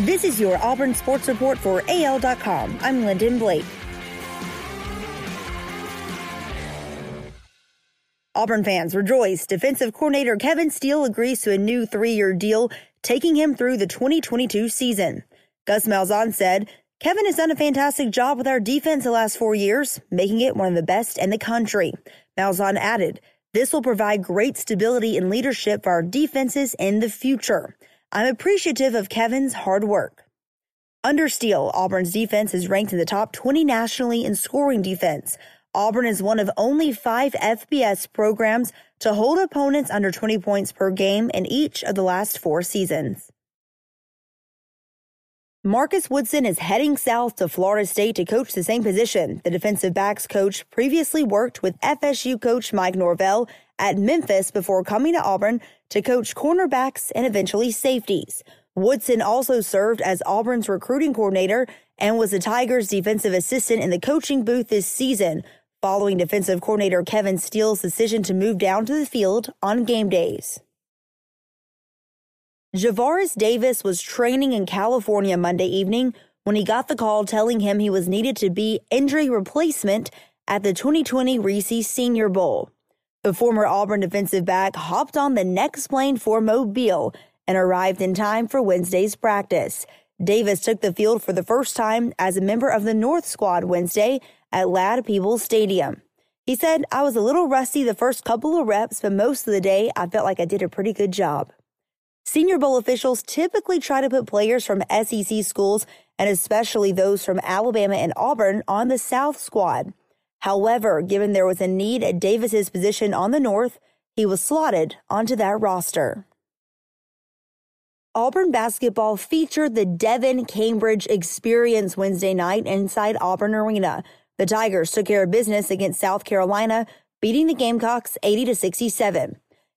This is your Auburn Sports Report for AL.com. I'm Lyndon Blake. Auburn fans rejoice. Defensive coordinator Kevin Steele agrees to a new 3-year deal, taking him through the 2022 season. Gus Malzahn said, "Kevin has done a fantastic job with our defense the last 4 years, making it one of the best in the country." Malzahn added, "This will provide great stability and leadership for our defenses in the future. I'm appreciative of Kevin's hard work." Under Steele, Auburn's defense is ranked in the top 20 nationally in scoring defense. Auburn is one of only 5 FBS programs to hold opponents under 20 points per game in each of the last 4 seasons. Marcus Woodson is heading south to Florida State to coach the same position. The defensive backs coach previously worked with FSU coach Mike Norvell at Memphis before coming to Auburn to coach cornerbacks and eventually safeties. Woodson also served as Auburn's recruiting coordinator and was the Tigers' defensive assistant in the coaching booth this season, following defensive coordinator Kevin Steele's decision to move down to the field on game days. Javaris Davis was training in California Monday evening when he got the call telling him he was needed to be injury replacement at the 2020 Reese Senior Bowl. The former Auburn defensive back hopped on the next plane for Mobile and arrived in time for Wednesday's practice. Davis took the field for the first time as a member of the North Squad Wednesday at Ladd Peebles Stadium. He said, "I was a little rusty the first couple of reps, but most of the day I felt like I did a pretty good job." Senior Bowl officials typically try to put players from SEC schools, and especially those from Alabama and Auburn, on the South Squad. However, given there was a need at Davis's position on the North, he was slotted onto that roster. Auburn basketball featured the Devon Cambridge experience Wednesday night inside Auburn Arena. The Tigers took care of business against South Carolina, beating the Gamecocks 80-67.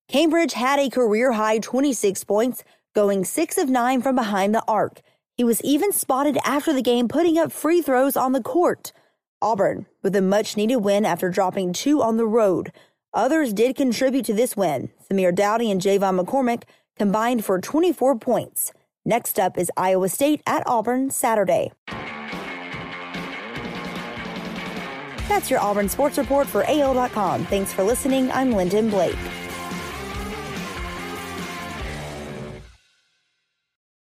Cambridge had a career-high 26 points, going 6 of 9 from behind the arc. He was even spotted after the game putting up free throws on the court. Auburn, with a much-needed win after dropping 2 on the road. Others did contribute to this win. Samir Doughty and Javon McCormick combined for 24 points. Next up is Iowa State at Auburn Saturday. That's your Auburn Sports Report for AL.com. Thanks for listening. I'm Lyndon Blake.